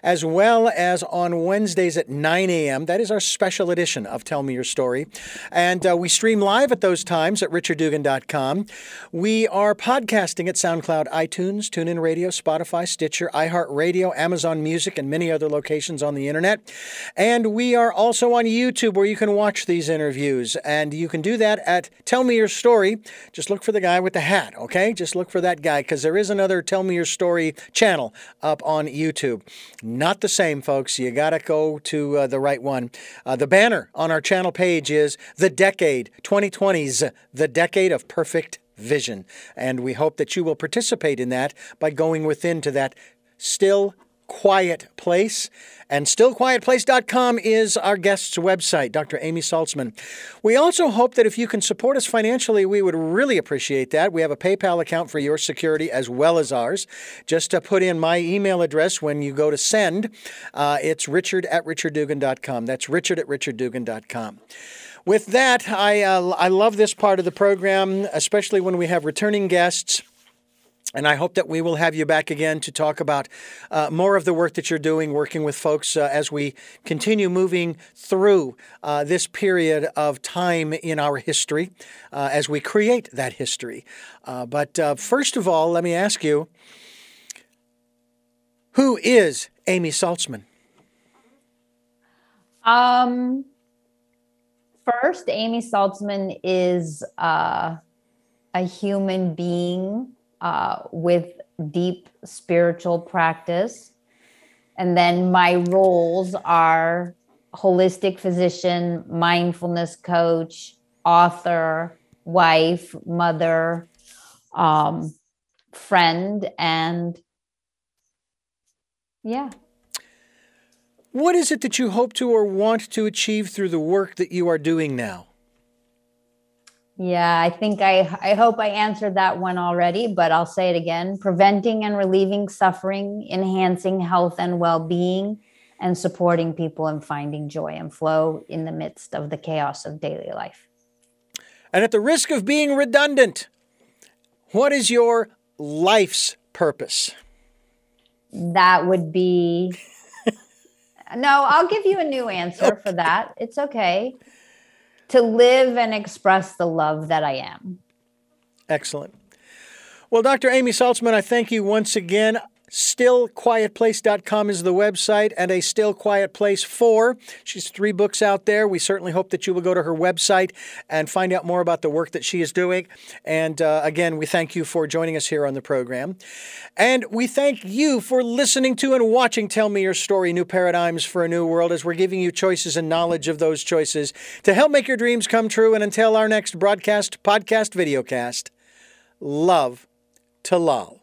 as well as on Wednesdays at nine a.m. That is our special edition of Tell Me Your Story. And uh, we stream live at those times at richard dugan dot com. We are podcasting at SoundCloud, iTunes, TuneIn Radio, Spotify, Stitcher, iHeartRadio, Amazon Music, and many other locations on the internet. And we are also on YouTube, where you can watch these interviews. And you can do that at Tell Me Your Story. Just look for the guy with the hat, okay? Just look for that guy, because there is another Tell Me Your Story channel up on YouTube. Not the same, folks. You got to go to uh, the right one. Uh, the banner on our channel page is The Decade, twenty twenties, The Decade of Perfect Vision. And we hope that you will participate in that by going within to that Still Quiet Place. And still quiet place dot com is our guest's website, Doctor Amy Saltzman. We also hope that if you can support us financially, we would really appreciate that. We have a PayPal account for your security as well as ours. Just to put in my email address when you go to send, uh, it's richard at richard dugan dot com. That's richard at richard dugan dot com. With that, I, uh, I love this part of the program, especially when we have returning guests. And I hope that we will have you back again to talk about uh, more of the work that you're doing, working with folks uh, as we continue moving through uh, this period of time in our history, uh, as we create that history. Uh, but uh, first of all, let me ask you, who is Amy Saltzman? Um... First, Amy Saltzman is uh, a human being uh, with deep spiritual practice. And then my roles are holistic physician, mindfulness coach, author, wife, mother, um, friend, and yeah. What is it that you hope to or want to achieve through the work that you are doing now? Yeah, I think I, I hope I answered that one already, but I'll say it again. Preventing and relieving suffering, enhancing health and well-being, and supporting people in finding joy and flow in the midst of the chaos of daily life. And at the risk of being redundant, what is your life's purpose? That would be... No, I'll give you a new answer for that. It's okay. To live and express the love that I am. Excellent. Well, Doctor Amy Saltzman, I thank you once again. still quiet place dot com is the website, and A Still Quiet Place four. She's three books out there. We certainly hope that you will go to her website and find out more about the work that she is doing. And uh, again, we thank you for joining us here on the program. And we thank you for listening to and watching Tell Me Your Story, New Paradigms for a New World, as we're giving you choices and knowledge of those choices to help make your dreams come true. And until our next broadcast, podcast, videocast, love to love.